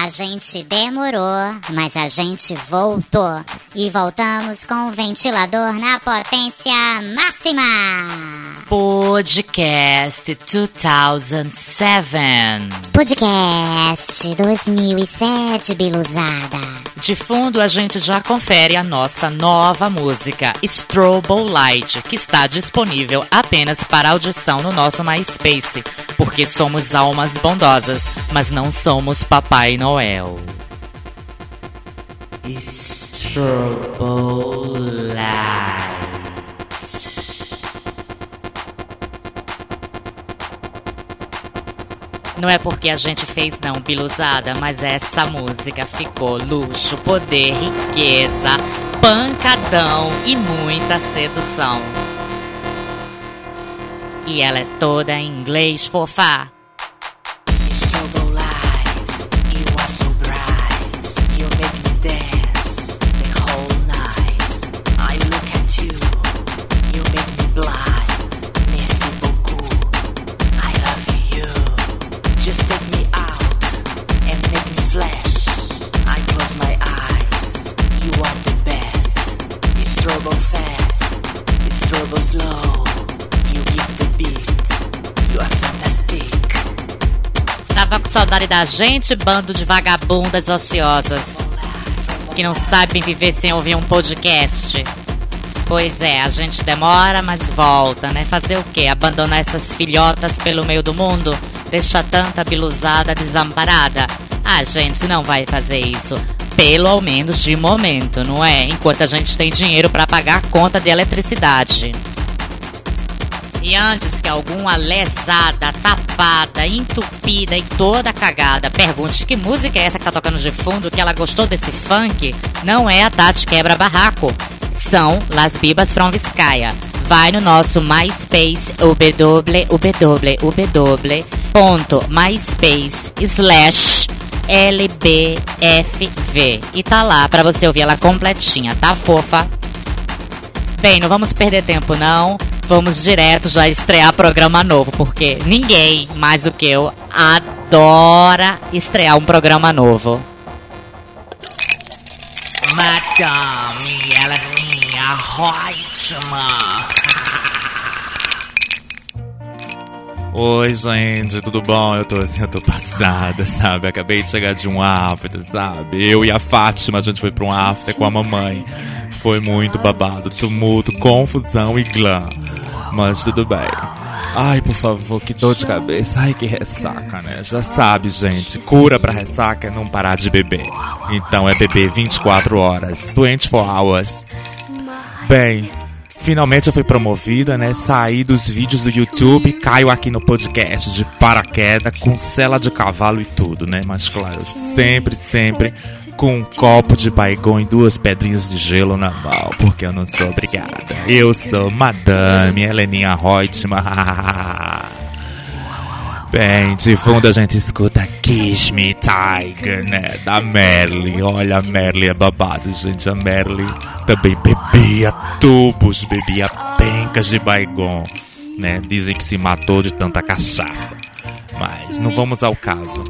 A gente demorou, mas a gente voltou. E voltamos com o ventilador na potência máxima. Podcast 2007. Podcast 2007, biluzada. De fundo, a gente já confere a nossa nova música, Strobe Light, que está disponível apenas para audição no nosso MySpace, porque somos almas bondosas, mas não somos Papai Noel. Strobe Light. Não é porque a gente fez não, biluzada, mas essa música ficou luxo, poder, riqueza, pancadão e muita sedução. E ela é toda em inglês, fofá. Tava com saudade da gente, bando de vagabundas ociosas que não sabem viver sem ouvir um podcast. Pois é, a gente demora, mas volta, né? Fazer o quê? Abandonar essas filhotas pelo meio do mundo? Deixar tanta biluzada desamparada? A gente não vai fazer isso. Pelo menos de momento, não é? Enquanto a gente tem dinheiro pra pagar a conta de eletricidade. E antes que alguma lesada, tapada, entupida e toda cagada pergunte que música é essa que tá tocando de fundo, que ela gostou desse funk, não é a Tati Quebra Barraco. São Las Bibas From Vizcaya. Vai no nosso MySpace, www.myspace.com/LBFV e tá lá pra você ouvir ela completinha, tá fofa? Bem, não vamos perder tempo não, vamos direto já estrear programa novo, porque ninguém mais do que eu adora estrear um programa novo. Madame, ela é minha Reutemann. Oi, gente, tudo bom? Eu tô assim, eu tô passada, sabe? Acabei de chegar de um after, sabe? Eu e a Fátima, a gente foi pra um after com a mamãe. Foi muito babado, tumulto, confusão e glam. Mas tudo bem. Ai, por favor, que dor de cabeça. Ai, que ressaca, né? Já sabe, gente, cura pra ressaca é não parar de beber. Então é beber 24 horas, 24 hours. Bem... Finalmente eu fui promovida, né? Saí dos vídeos do YouTube, caio aqui no podcast de paraquedas, com sela de cavalo e tudo, né? Mas claro, sempre com um copo de baigão e duas pedrinhas de gelo na mão, porque eu não sou obrigada. Eu sou Madame Heleninha Reutemann. Bem, de fundo a gente escuta Kiss Me Tiger, né, da Merlin. Olha, a Merlin é babado, gente. A Merlin também bebia tubos, bebia pencas de baigon, né. Dizem que se matou de tanta cachaça, mas não vamos ao caso.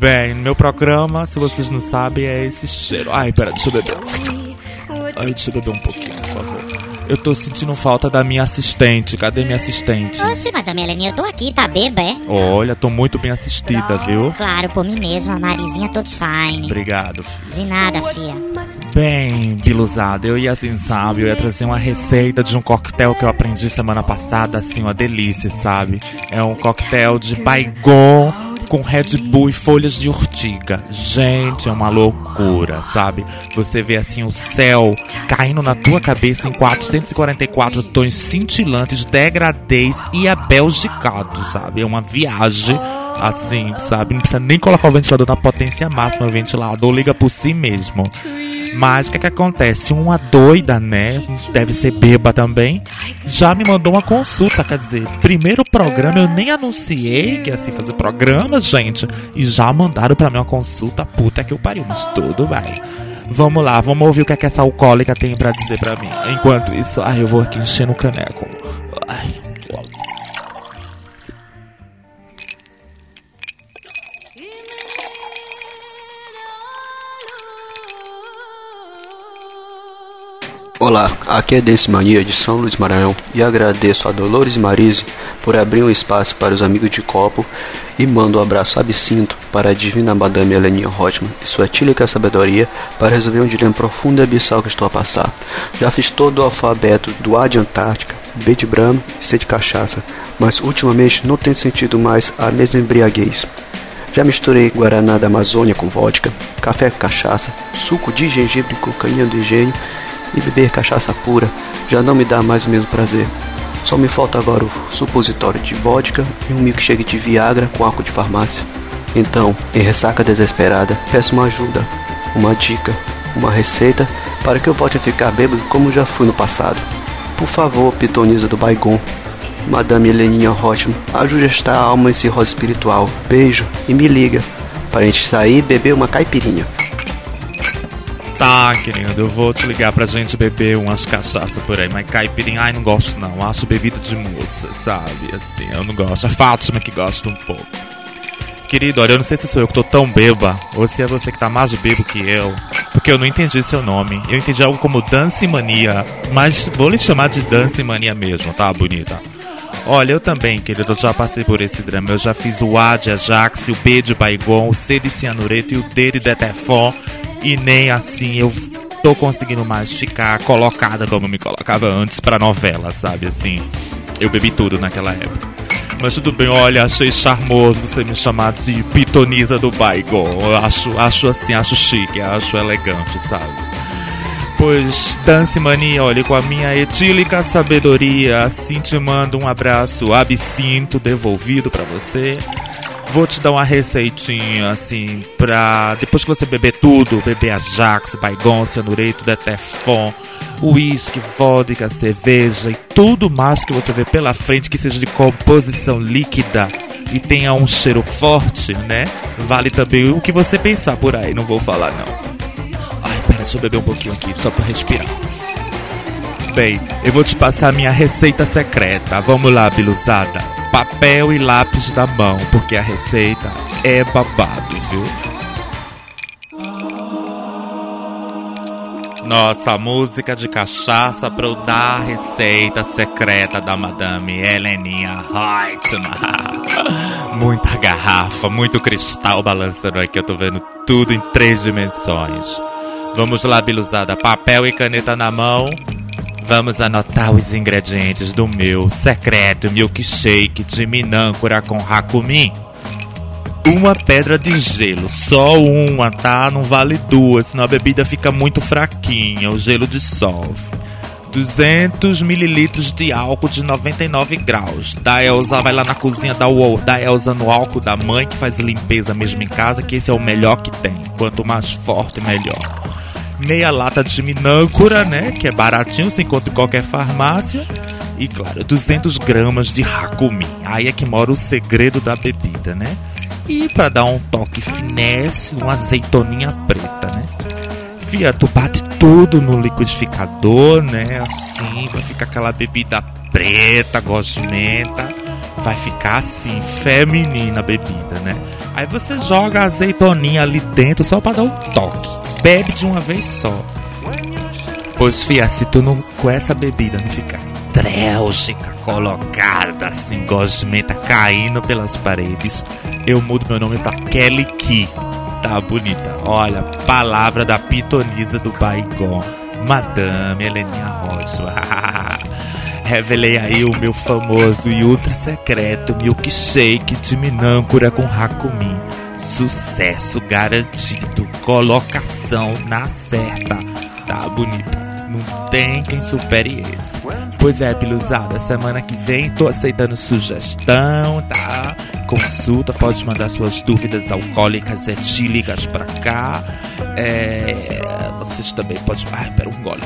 Bem, meu programa, se vocês não sabem, é esse cheiro. Ai, pera, deixa eu beber. Ai, deixa eu beber um pouquinho, por favor. Eu tô sentindo falta da minha assistente. Cadê minha assistente? Oxe, mas a Melanie, eu tô aqui, tá beba, é? Olha, tô muito bem assistida, viu? Claro, por mim mesma, Marizinha, todos fine. Obrigado, filha. De nada, fia. Bem, biluzada, eu ia assim, sabe? Eu ia trazer uma receita de um coquetel que eu aprendi semana passada, assim, uma delícia, sabe? É um coquetel de baigon com Red Bull e folhas de urtiga. Gente, é uma loucura, sabe? Você vê assim o céu caindo na tua cabeça em 444 tons cintilantes, degradês e abelgicado, sabe? É uma viagem assim, sabe? Não precisa nem colocar o ventilador na potência máxima, o ventilador liga por si mesmo. Mas o que acontece? Uma doida, né? Deve ser beba também. Já me mandou uma consulta, quer dizer, primeiro programa, eu nem anunciei que ia assim fazer programa, gente. E já mandaram pra mim uma consulta, puta que eu pariu, mas tudo bem. Vamos lá, vamos ouvir o que é que essa alcoólica tem pra dizer pra mim. Enquanto isso, ai, eu vou aqui enchendo o caneco. Ai, Olá, aqui é Desse Mania de São Luís Maranhão e agradeço a Dolores Marise por abrir um espaço para os amigos de copo e mando um abraço absinto para a divina Madame Heleninha Hotman e sua tílica sabedoria para resolver um dilema profundo e abissal que estou a passar. Já fiz todo o alfabeto do A de Antártica, B de Brama e C de Cachaça, mas ultimamente não tem sentido mais a mesma embriaguez. Já misturei Guaraná da Amazônia com vodka, café com cachaça, suco de gengibre com canhão de engenho e beber cachaça pura já não me dá mais o mesmo prazer. Só me falta agora o supositório de vodka e um milkshake de Viagra com álcool de farmácia. Então, em ressaca desesperada, peço uma ajuda, uma dica, uma receita para que eu volte a ficar bêbado como já fui no passado. Por favor, pitonisa do Baigon, Madame Heleninha Hotman, ajude esta alma em cirrose espiritual. Beijo e me liga para a gente sair e beber uma caipirinha. Tá, querido, eu vou te ligar pra gente beber umas cachaças por aí, mas caipirinha, ai, não gosto não, acho bebida de moça, sabe, assim, eu não gosto, a Fátima que gosta um pouco. Querido, olha, eu não sei se sou eu que tô tão bêba, ou se é você que tá mais bêbo que eu, porque eu não entendi seu nome, eu entendi algo como Dance Mania, mas vou lhe chamar de Dance Mania mesmo, tá, bonita? Olha, eu também, querido, eu já passei por esse drama. Eu já fiz o A de Ajax, o B de Baigon, o C de Cianureto e o D de Detefon. E nem assim eu tô conseguindo mais ficar colocada como me colocava antes pra novela, sabe? Assim, eu bebi tudo naquela época. Mas tudo bem, olha, achei charmoso você me chamar de pitonisa do Baigon. Eu acho assim, acho chique, acho elegante, sabe? Pois, Dance Mania, olha, com a minha etílica sabedoria, assim te mando um abraço absinto devolvido pra você. Vou te dar uma receitinha, assim, pra... Depois que você beber tudo, beber Ajax, Baigon, Cianureto, Detefon, uísque, vodka, cerveja e tudo mais que você vê pela frente que seja de composição líquida e tenha um cheiro forte, né? Vale também o que você pensar por aí, não vou falar não. Deixa eu beber um pouquinho aqui, só pra respirar. Bem, eu vou te passar a minha receita secreta. Vamos lá, biluzada. Papel e lápis na mão, porque a receita é babado, viu? Nossa, música de cachaça pra eu dar a receita secreta da Madame Heleninha Hotman. Muita garrafa, muito cristal balançando aqui. Eu tô vendo tudo em 3 dimensões. Vamos lá, biluzada, papel e caneta na mão. Vamos anotar os ingredientes do meu secreto milkshake de minâncora com racumim. 1 pedra de gelo, só 1, tá? Não vale 2, senão a bebida fica muito fraquinha, o gelo dissolve. 200 mililitros de álcool de 99 graus. Da Elza, vai lá na cozinha da Elza no álcool da mãe, que faz limpeza mesmo em casa, que esse é o melhor que tem. Quanto mais forte, melhor. Meia lata de minâncora, né? Que é baratinho, se encontra em qualquer farmácia. E claro, 200 gramas de racumim. Aí é que mora o segredo da bebida, né? E pra dar um toque finesse, uma azeitoninha preta, né? Fia, tu bate tudo no liquidificador, né? Assim, vai ficar aquela bebida preta, gosmenta. Vai ficar assim, feminina a bebida, né? Aí você joga a azeitoninha ali dentro só pra dar um toque. Bebe de uma vez só. Pois, fia, se tu não com essa bebida não ficar trélgica, colocada, assim, gosmenta, caindo pelas paredes, eu mudo meu nome pra Kelly Key, tá, bonita? Olha, palavra da pitonisa do Baigon, Madame Heleninha Hotman. Revelei aí o meu famoso e ultra secreto milkshake de minâncora com racumim. Sucesso garantido, colocação na certa, tá, bonita? Não tem quem supere esse. Pois é, piluzada, semana que vem tô aceitando sugestão, tá? Consulta, pode mandar suas dúvidas alcoólicas, etílicas pra cá. Vocês também podem... Ai, pera, um gole.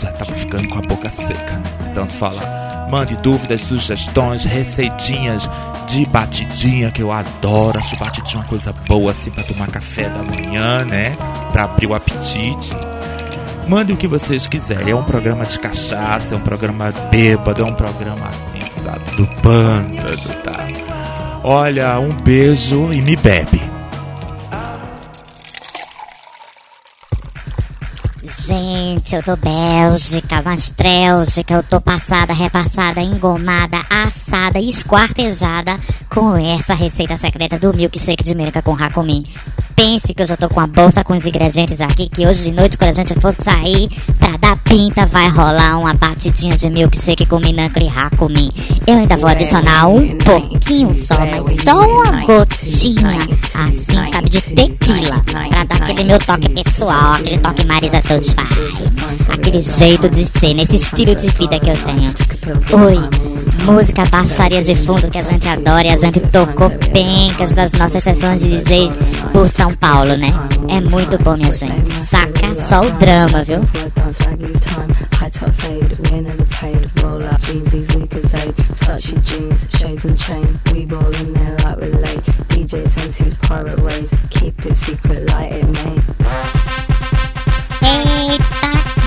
Já tava ficando com a boca seca, né? Tanto falar. Mande dúvidas, sugestões, receitinhas de batidinha, que eu adoro. Acho batidinha uma coisa boa, assim, pra tomar café da manhã, né? Pra abrir o apetite. Mande o que vocês quiserem. É um programa de cachaça, é um programa bêbado, é um programa assim, sabe? Do pântano, tá? Olha, um beijo e me bebe. Gente, eu tô Bélgica, mastrélgica, eu tô passada, repassada, engomada, assada e esquartejada com essa receita secreta do milkshake de menta com Hakumi. Pense que eu já tô com a bolsa com os ingredientes aqui, que hoje de noite, quando a gente for sair pra dar pinta, vai rolar uma batidinha de milkshake com Minacri Hakumi. Eu ainda vou adicionar um pouquinho só, mas só uma gotinha, assim, sabe, de tequila, pra dar aquele meu toque pessoal, aquele toque Marisa Todos vai, aquele jeito de ser, nesse estilo de vida que eu tenho. Oi. Música, baixaria de fundo que a gente adora, e a gente tocou pencas das nossas sessões de DJ por São Paulo, né? É muito bom, minha gente. Saca só o drama, viu?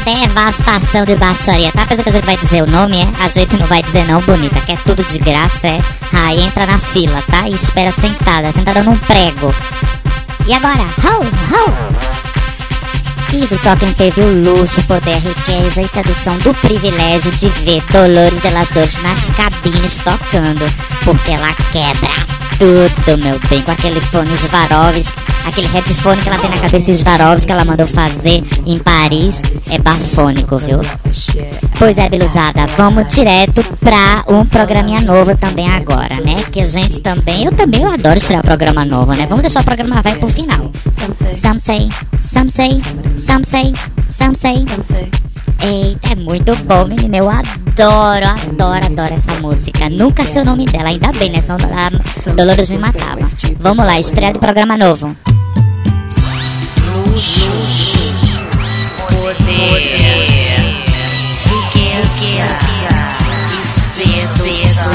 Devastação de baixaria. Tá pensando que a gente vai dizer o nome, é? A gente não vai dizer não, bonita. Quer tudo de graça, é? Aí entra na fila, tá? E espera sentada. Sentada num prego. E agora? Ho, ho! Isso só quem teve o luxo, poder, riqueza e sedução do privilégio de ver Dolores de las Dores nas cabines tocando. Porque ela quebra tudo, meu bem. Com aquele fone Swarovski. Aquele headphone que ela tem na cabeça de Swarovski, que ela mandou fazer em Paris, é bafônico, viu? Pois é, Beluzada, vamos direto pra um programinha novo também agora, né? Que a gente também, eu adoro estrear programa novo, né? Vamos deixar o programa vai pro final. Some say. Eita, é muito bom, menina, eu adoro essa música. Nunca sei o nome dela, ainda bem, né? Senão a Dolores me matava. Vamos lá, estreia de programa novo. Luxo, poder, riqueza e sedução.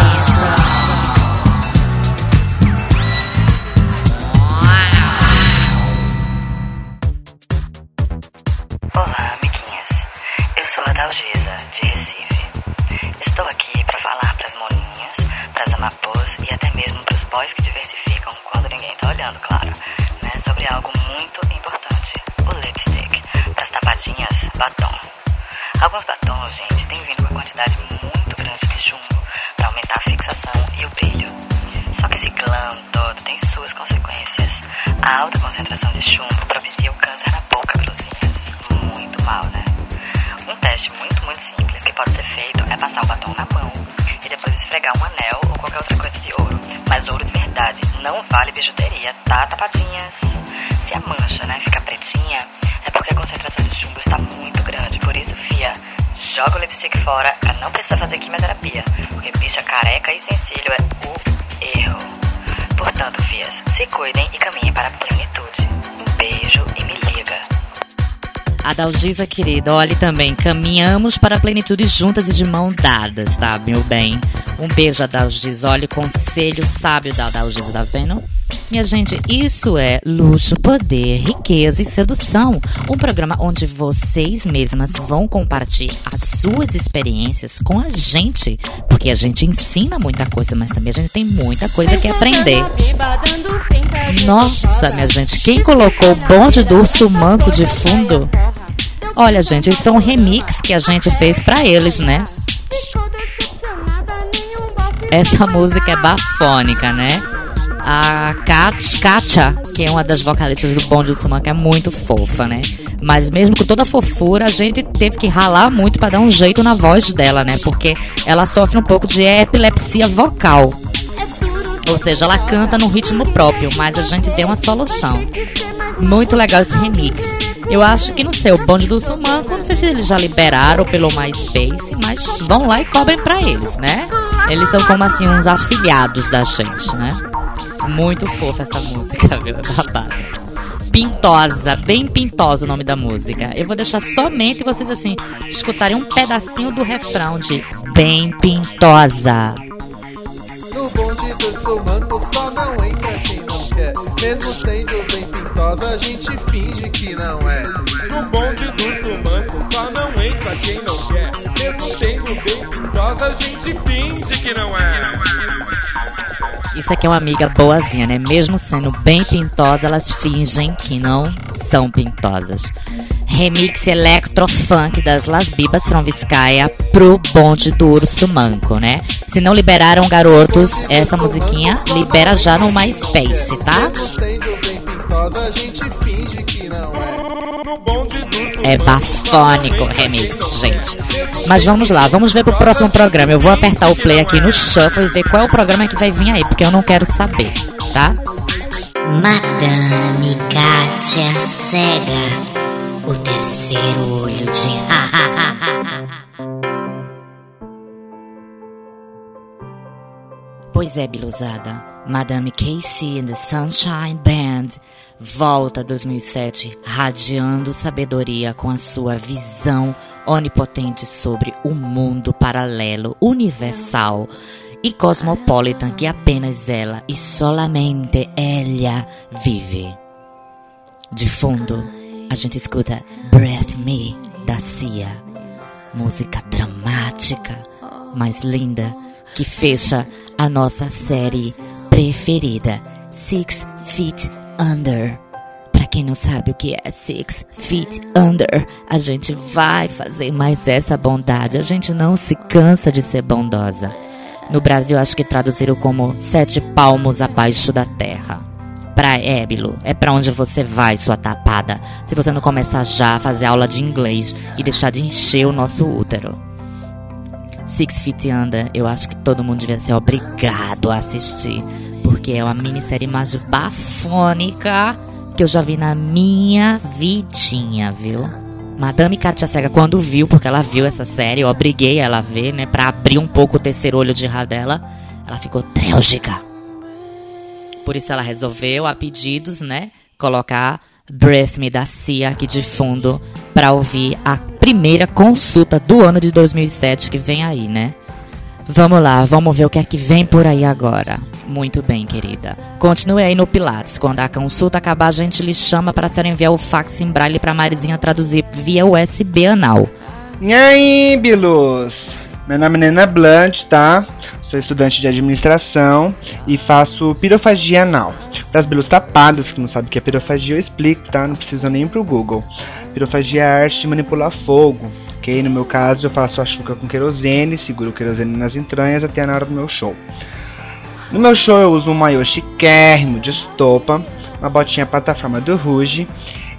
Olá, amiguinhas. Eu sou a Dalgisa, de Recife. Estou aqui para falar para as moninhas, para as amapôs e até mesmo para os boys que diversificam quando ninguém tá olhando, claro, né? Sobre algo muito importante, o lipstick, das tapadinhas, batom. Alguns batons, gente, tem vindo com uma quantidade muito grande de chumbo para aumentar a fixação e o brilho. Só que esse glam todo tem suas consequências. A alta concentração de chumbo propicia o câncer na boca pelos cílios. Muito mal, né? Um teste muito simples que pode ser feito é passar o batom na mão e depois esfregar um anel ou qualquer outra coisa de ouro. Mas ouro de verdade não vale bijuteria, tá, tapadinhas? Se a mancha, né, fica pretinha, é porque a concentração de chumbo está muito grande. Por isso, fia, joga o lipstick fora, não precisa fazer quimioterapia, porque bicha careca e sem cílio é o erro. Portanto, fias, se cuidem e caminhem para a plenitude. Um beijo e me liga. Adalgisa, querida, olhe também, caminhamos para a plenitude juntas e de mão dadas, tá, meu bem? Um beijo, Adalgisa, olha o conselho sábio da Adalgisa, tá vendo? Minha gente, isso é luxo, poder, riqueza e sedução. Um programa onde vocês mesmas vão compartilhar as suas experiências com a gente. Porque a gente ensina muita coisa, mas também a gente tem muita coisa que aprender. Nossa, minha gente, quem colocou o Bonde do Urso Manco de fundo? Olha, gente, esse foi um remix que a gente fez pra eles, né? Essa música é bafônica, né? A Kátia, que é uma das vocalistas do Bonde do Sumaco, é muito fofa, né? Mas mesmo com toda a fofura, a gente teve que ralar muito pra dar um jeito na voz dela, né? Porque ela sofre um pouco de epilepsia vocal. Ou seja, ela canta no ritmo próprio, mas a gente deu uma solução. Muito legal esse remix. Eu acho que, não sei, o Bonde do Sumaco, não sei se eles já liberaram pelo MySpace, mas vão lá e cobrem pra eles, né? Eles são como assim, uns afiliados da gente, né? Muito fofa essa música, viu? É babada. Pintosa, bem pintosa o nome da música. Eu vou deixar somente vocês, assim, escutarem um pedacinho do refrão de Bem Pintosa. No bonde do Sumaco só não entra quem não quer. Mesmo sendo bem pintosa, a gente finge que não é. No bonde do Sumaco só não entra quem não quer. Mesmo sendo bem pintosa, a gente finge que não é. Isso aqui é uma amiga boazinha, né? Mesmo sendo bem pintosa, elas fingem que não são pintosas. Remix electrofunk das Las Bibas From Vizcaya pro Bonde do Urso Manco, né? Se não liberaram, garotos, essa musiquinha libera já no MySpace, tá? É bafônico remix, gente. Mas vamos lá, vamos ver pro próximo programa. Eu vou apertar o play aqui no shuffle e ver qual é o programa que vai vir aí, porque eu não quero saber, tá? Madame Kátia cega o terceiro olho de Pois é, biluzada, Madame Casey and the Sunshine Band volta 2007 radiando sabedoria com a sua visão onipotente sobre o mundo paralelo, universal e cosmopolitan que apenas ela e solamente ela vive. De fundo, a gente escuta Breathe Me, da Sia. Música dramática, mas linda, que fecha a nossa série preferida, Six Feet Under. Pra quem não sabe o que é Six Feet Under, a gente vai fazer mais essa bondade. A gente não se cansa de ser bondosa. No Brasil, acho que traduziram como Sete Palmos Abaixo da Terra. Pra Ébilo, é pra onde você vai, sua tapada, se você não começar já a fazer aula de inglês e deixar de encher o nosso útero. Six Feet Under, eu acho que todo mundo devia ser obrigado a assistir, porque é uma minissérie mais bafônica que eu já vi na minha vidinha, viu? Madame Kátia Cega, quando viu, porque ela viu essa série, eu obriguei ela a ver, né, pra abrir um pouco o terceiro olho de rá dela, ela ficou trélgica. Por isso ela resolveu, a pedidos, né, colocar Breathe Me da Sia aqui de fundo pra ouvir a primeira consulta do ano de 2007 que vem aí, né? Vamos lá, vamos ver o que é que vem por aí agora. Muito bem, querida. Continue aí no Pilates. Quando a consulta acabar, a gente lhe chama pra senhora enviar o fax em braille pra Marizinha traduzir via USB anal. E aí, Bilus? Meu nome é Nena Blunt, tá? Sou estudante de administração e faço pirofagia anal. Para as belos tapadas que não sabem o que é pirofagia, eu explico, tá? Não precisa nem ir pro Google. Pirofagia é a arte de manipular fogo, ok? No meu caso, eu faço a chuca com querosene, seguro o querosene nas entranhas até na hora do meu show. No meu show, eu uso um maiô chiquérrimo de estopa, uma botinha plataforma do Ruge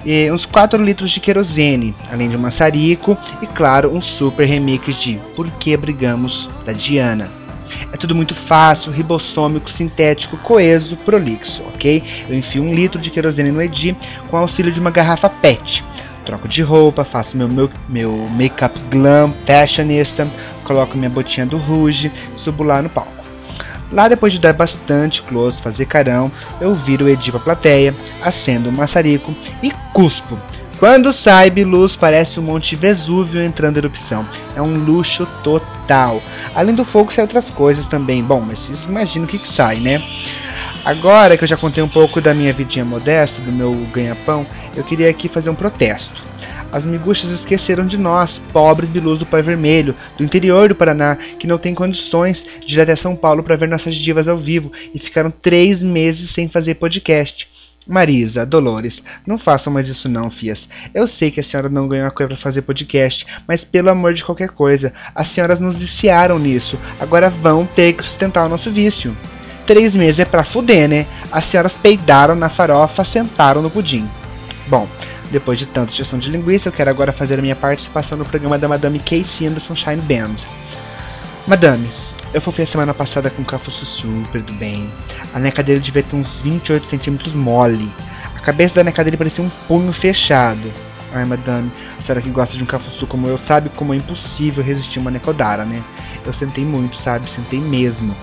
e uns 4 litros de querosene, além de um maçarico e, claro, um super remix de Por Que Brigamos, da Diana. É tudo muito fácil, ribossômico, sintético, coeso, prolixo, ok? Eu enfio 1 litro de querosene no ED com auxílio de uma garrafa PET. Troco de roupa, faço meu make-up glam, fashionista, coloco minha botinha do Ruge, subo lá no palco. Lá, depois de dar bastante close, fazer carão, eu viro o ED pra plateia, acendo um maçarico e cuspo. Quando sai, Biluz, parece um monte Vesúvio entrando em erupção. É um luxo total. Além do fogo, sai outras coisas também. Bom, mas vocês imaginam o que sai, né? Agora que eu já contei um pouco da minha vidinha modesta, do meu ganha-pão, eu queria aqui fazer um protesto. As miguxas esqueceram de nós, pobres Biluz do Pai Vermelho, do interior do Paraná, que não tem condições de ir até São Paulo para ver nossas divas ao vivo e ficaram 3 meses sem fazer podcast. Marisa, Dolores, não façam mais isso não, fias. Eu sei que a senhora não ganhou a coisa pra fazer podcast, mas pelo amor de qualquer coisa, as senhoras nos viciaram nisso. Agora vão ter que sustentar o nosso vício. 3 meses é pra fuder, né? As senhoras peidaram na farofa, sentaram no pudim. Bom, depois de tanta gestão de linguiça, eu quero agora fazer a minha participação no programa da Madame Casey and the Sunshine Band. Madame, eu fui a semana passada com um cafuço super do bem. A neca dele devia ter uns 28 centímetros mole. A cabeça da neca dele parecia um punho fechado. Ai, madame, a senhora que gosta de um cafuçu como eu sabe como é impossível resistir uma necodara, né? Eu sentei muito, sabe? Sentei mesmo.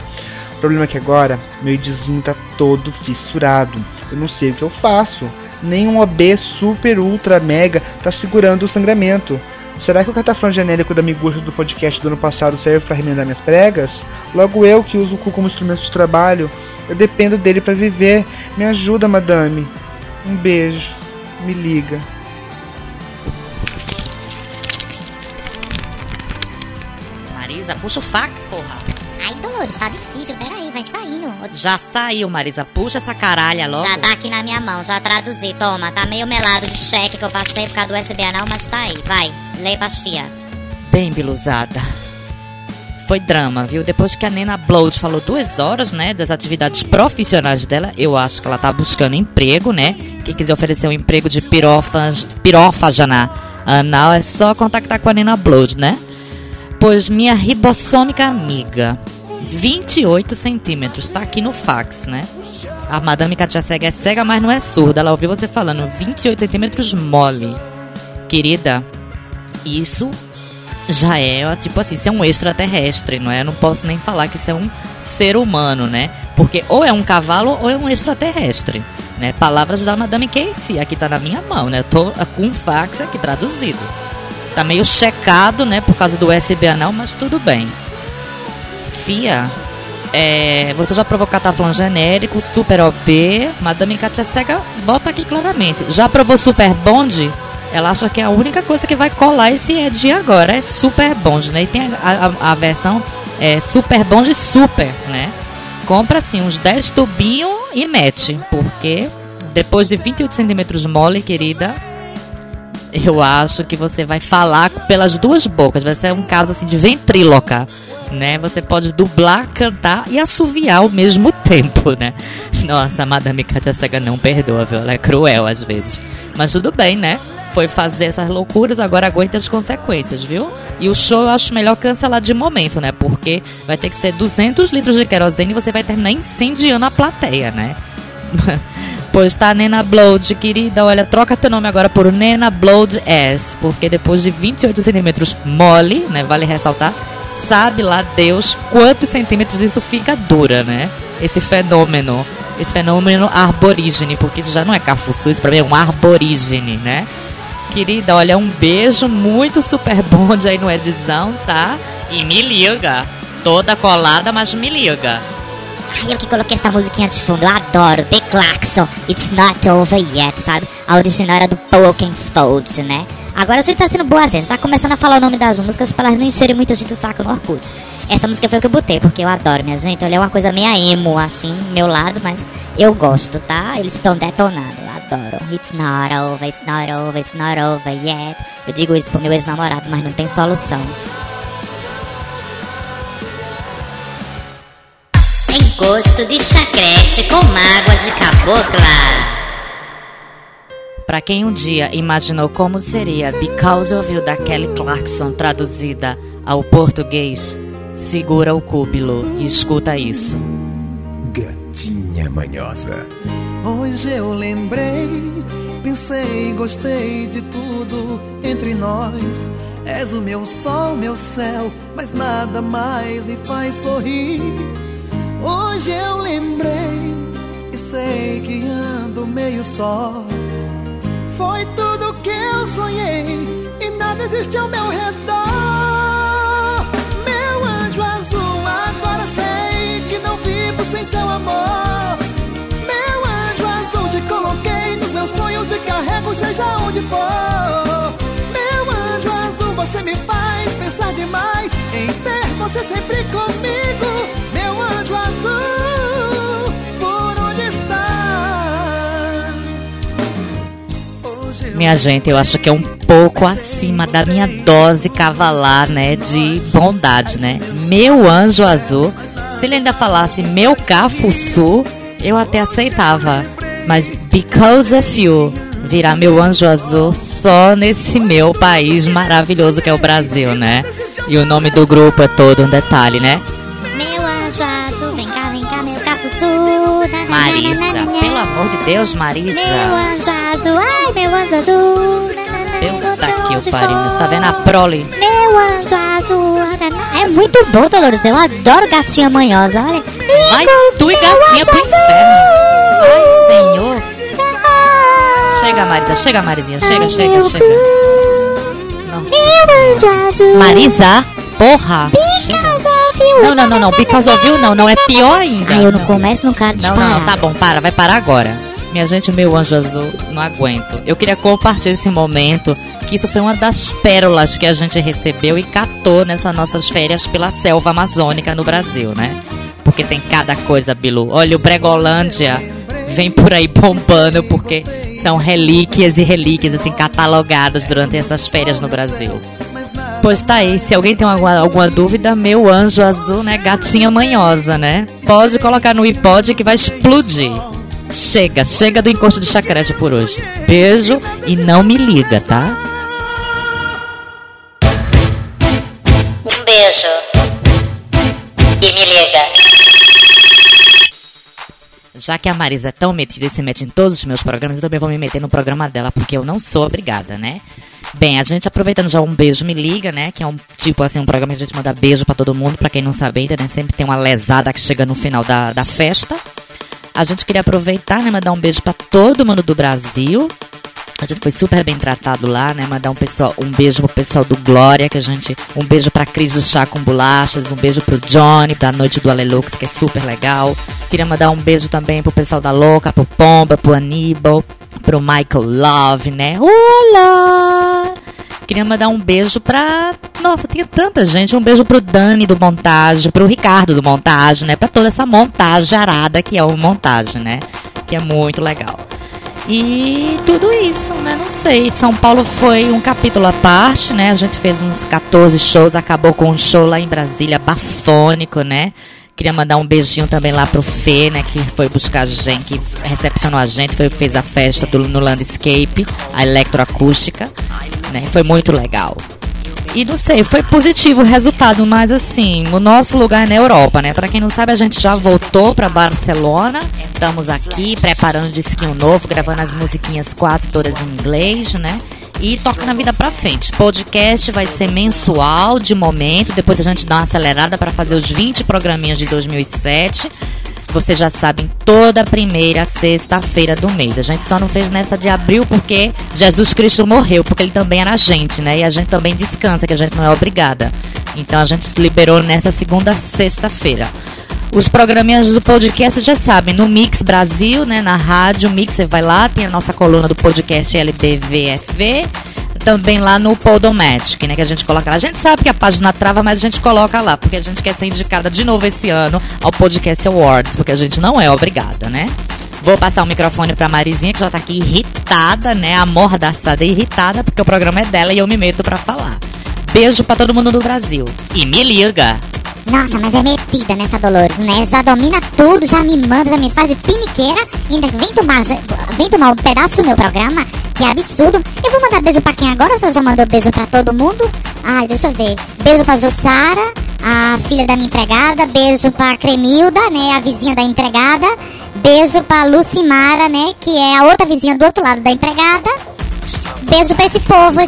O problema é que agora meu idizinho tá todo fissurado. Eu não sei o que eu faço. Nenhum OB super ultra mega tá segurando o sangramento. Será que o catafrão genérico da miguxa do podcast do ano passado serve para remendar minhas pregas? Logo eu que uso o cu como instrumento de trabalho. Eu dependo dele para viver. Me ajuda, madame. Um beijo. Me liga. Marisa, puxa o fax, porra. Ai, Dolores, tá difícil, peraí, vai saindo. Já saiu, Marisa, puxa essa caralha logo. Já tá aqui na minha mão, já traduzi, toma. Tá meio melado de cheque que eu passei por causa do USB anal, mas tá aí, vai, lê pras fia. Bem biluzada. Foi drama, viu? Depois que a Nena Blood falou 2 horas, né, das atividades profissionais dela, eu acho que ela tá buscando emprego, né? Quem quiser oferecer um emprego de pirófagana anal é só contactar com a Nena Blood, né? Pois minha ribossônica amiga, 28 centímetros, tá aqui no fax, né? A madame Katia Cega é cega, mas não é surda. Ela ouviu você falando 28 centímetros mole. Querida, isso já é, tipo assim, isso é um extraterrestre, não é? Eu não posso nem falar que isso é um ser humano, né? Porque ou é um cavalo ou é um extraterrestre, né? Palavras da Madame Casey, aqui tá na minha mão, né? Eu tô com um fax aqui traduzido. Tá meio checado, né? Por causa do USB anal, mas tudo bem. Fia, você já provou cataflã genérico, super OP, Madame Katia Cega bota aqui claramente. Já provou super bonde? Ela acha que é a única coisa que vai colar esse é de agora, é super bonde, né? E tem a versão super bonde super, né? Compra, assim, uns 10 tubinhos e mete. Porque depois de 28 centímetros mole, querida, eu acho que você vai falar pelas duas bocas. Vai ser um caso, assim, de ventríloca, né? Você pode dublar, cantar e assoviar ao mesmo tempo, né? Nossa, a Madame Katia Cega não perdoa, viu? Ela é cruel às vezes. Mas tudo bem, né? Foi fazer essas loucuras, agora aguenta as consequências, viu? E o show eu acho melhor cancelar de momento, né? Porque vai ter que ser 200 litros de querosene e você vai terminar incendiando a plateia, né? Pois tá, Nena Blood, querida, olha, troca teu nome agora por Nena Blood S, porque depois de 28 centímetros mole, né? Vale ressaltar, sabe lá Deus quantos centímetros isso fica dura, né? Esse fenômeno arborígene, porque isso já não é cafuçu, isso pra mim é um arborígene, né? Querida, olha, um beijo muito super bonde aí no Edzão, tá? E me liga. Toda colada, mas me liga. Ai, eu que coloquei essa musiquinha de fundo. Eu adoro. The Klaxon, It's Not Over Yet, sabe? A original era do Paul Oakenfold, né? Agora a gente tá sendo boazinha. A gente tá começando a falar o nome das músicas pra elas não encherem muita gente o saco no Orkut. Essa música foi o que eu botei, porque eu adoro, minha gente. Olha, é uma coisa meio emo, assim, meu lado, mas eu gosto, tá? Eles estão detonando. Adoro. It's not over, it's not over, it's not over yet. Eu digo isso pro meu ex-namorado, mas não tem solução. Tem gosto de chacrete com mágoa de cabocla. Pra quem um dia imaginou como seria Because of You da Kelly Clarkson traduzida ao português, segura o cúbilo e escuta isso. Gatinha manhosa, hoje eu lembrei, pensei, gostei de tudo entre nós. És o meu sol, meu céu, mas nada mais me faz sorrir. Hoje eu lembrei e sei que ando meio só. Foi tudo que eu sonhei e nada existe ao meu redor. Meu anjo azul, agora sei que não vivo sem seu amor. Coloquei nos meus sonhos e carrego seja onde for. Meu anjo azul, você me faz pensar demais em ter você sempre comigo. Meu anjo azul, por onde está? Minha gente, eu acho que é um pouco acima da minha dose cavalar, né, de bondade, né? Meu anjo azul, se ele ainda falasse meu cafuçu, eu até aceitava. Mas Because of You virar meu anjo azul só nesse meu país maravilhoso que é o Brasil, né? E o nome do grupo é todo um detalhe, né? Meu anjo azul, vem cá, meu capuçu. Marisa, pelo amor de Deus, Marisa. Meu anjo azul, ai, meu anjo azul. Deus aqui, o parinho, tá vendo a prole? Meu anjo azul. É muito bom, Dolores, eu adoro gatinha manhosa, olha. Vai tu e gatinha pro inferno. Ai, senhor. Chega, Marisa, chega, Marizinha. Chega. Nossa. Marisa, porra. Não. Because of You, não. É pior ainda. Ai, eu não começo no cara de parar. Não, tá bom, para. Vai parar agora. Minha gente, meu anjo azul, não aguento. Eu queria compartilhar esse momento, que isso foi uma das pérolas que a gente recebeu e catou nessas nossas férias pela selva amazônica no Brasil, né? Porque tem cada coisa, Bilu. Olha, o Bregolândia vem por aí bombando, porque são relíquias e relíquias, assim, catalogadas durante essas férias no Brasil. Pois tá aí, se alguém tem alguma dúvida, meu anjo azul, né, gatinha manhosa, né? Pode colocar no iPod que vai explodir. Chega do encosto de chacrete por hoje. Beijo e não me liga, tá? Um beijo e me liga. Já que a Marisa é tão metida e se mete em todos os meus programas, eu também vou me meter no programa dela, porque eu não sou obrigada, né? Bem, a gente aproveitando já um beijo me liga, né? Que é um tipo assim, um programa que a gente manda beijo pra todo mundo, pra quem não sabe ainda, né? Sempre tem uma lesada que chega no final da festa. A gente queria aproveitar, né? Mandar um beijo pra todo mundo do Brasil. A gente foi super bem tratado lá, né? Mandar um beijo pro pessoal do Glória, que a gente... Um beijo pra Cris do Chá com Bolachas, um beijo pro Johnny, da Noite do Alelux, que é super legal. Queria mandar um beijo também pro pessoal da Louca, pro Pomba, pro Aníbal, pro Michael Love, né? Olá! Queria mandar um beijo pra... Nossa, tinha tanta gente. Um beijo pro Dani do Montagem, pro Ricardo do Montagem, né? Pra toda essa montagem arada que é o Montagem, né? Que é muito legal. E tudo isso, né? Não sei. São Paulo foi um capítulo à parte, né? A gente fez uns 14 shows, acabou com um show lá em Brasília, bafônico, né? Queria mandar um beijinho também lá pro Fê, né? Que foi buscar a gente, que recepcionou a gente, foi o que fez a festa no Landscape, a eletroacústica, né? Foi muito legal. E não sei, foi positivo o resultado, mas assim, o nosso lugar é na Europa, né? Pra quem não sabe, a gente já voltou pra Barcelona. Estamos aqui preparando um disquinho novo, gravando as musiquinhas quase todas em inglês, né? E tocando a vida pra frente. Podcast vai ser mensual de momento, depois a gente dá uma acelerada pra fazer os 20 programinhos de 2007. Vocês já sabem, toda primeira sexta-feira do mês. A gente só não fez nessa de abril porque Jesus Cristo morreu, porque ele também era a gente, né? E a gente também descansa, que a gente não é obrigada. Então a gente liberou nessa segunda sexta-feira. Os programinhas do podcast, já sabem, no Mix Brasil, né? Na Rádio Mix, você vai lá, tem a nossa coluna do podcast LBVFV. Também lá no Podomatic, né? Que a gente coloca lá. A gente sabe que a página trava, mas a gente coloca lá, porque a gente quer ser indicada de novo esse ano ao Podcast Awards, porque a gente não é obrigada, né? Vou passar o microfone pra Marizinha, que já tá aqui irritada, né? Amordaçada e irritada, porque o programa é dela e eu me meto pra falar. Beijo pra todo mundo do Brasil. E me liga! Nossa, mas é metida nessa Dolores, né? Já domina tudo, já me manda, já me faz de piniqueira. Ainda vem tomar um pedaço do meu programa, que é absurdo. Eu vou mandar beijo pra quem agora? Você já mandou beijo pra todo mundo? Ai, deixa eu ver. Beijo pra Jussara, a filha da minha empregada. Beijo pra Cremilda, né? A vizinha da empregada. Beijo pra Lucimara, né? Que é a outra vizinha do outro lado da empregada. Beijo pra esse povo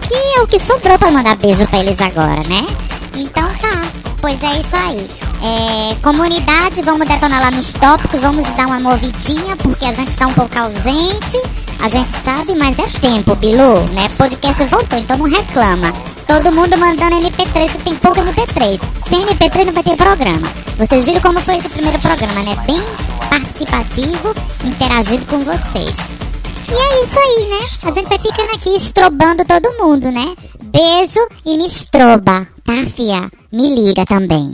que é o que sobrou pra mandar beijo pra eles agora, né? Então tá. Pois é isso aí. Comunidade, vamos detonar lá nos tópicos, vamos dar uma movidinha, porque a gente tá um pouco ausente, a gente sabe, mas é tempo, Bilu, né? Podcast voltou, então não reclama. Todo mundo mandando MP3, que tem pouco MP3. Sem MP3 não vai ter programa. Vocês viram como foi esse primeiro programa, né? Bem participativo, interagindo com vocês. E é isso aí, né? A gente vai ficando aqui estrobando todo mundo, né? Beijo e me estroba, tá, fia? Me liga também.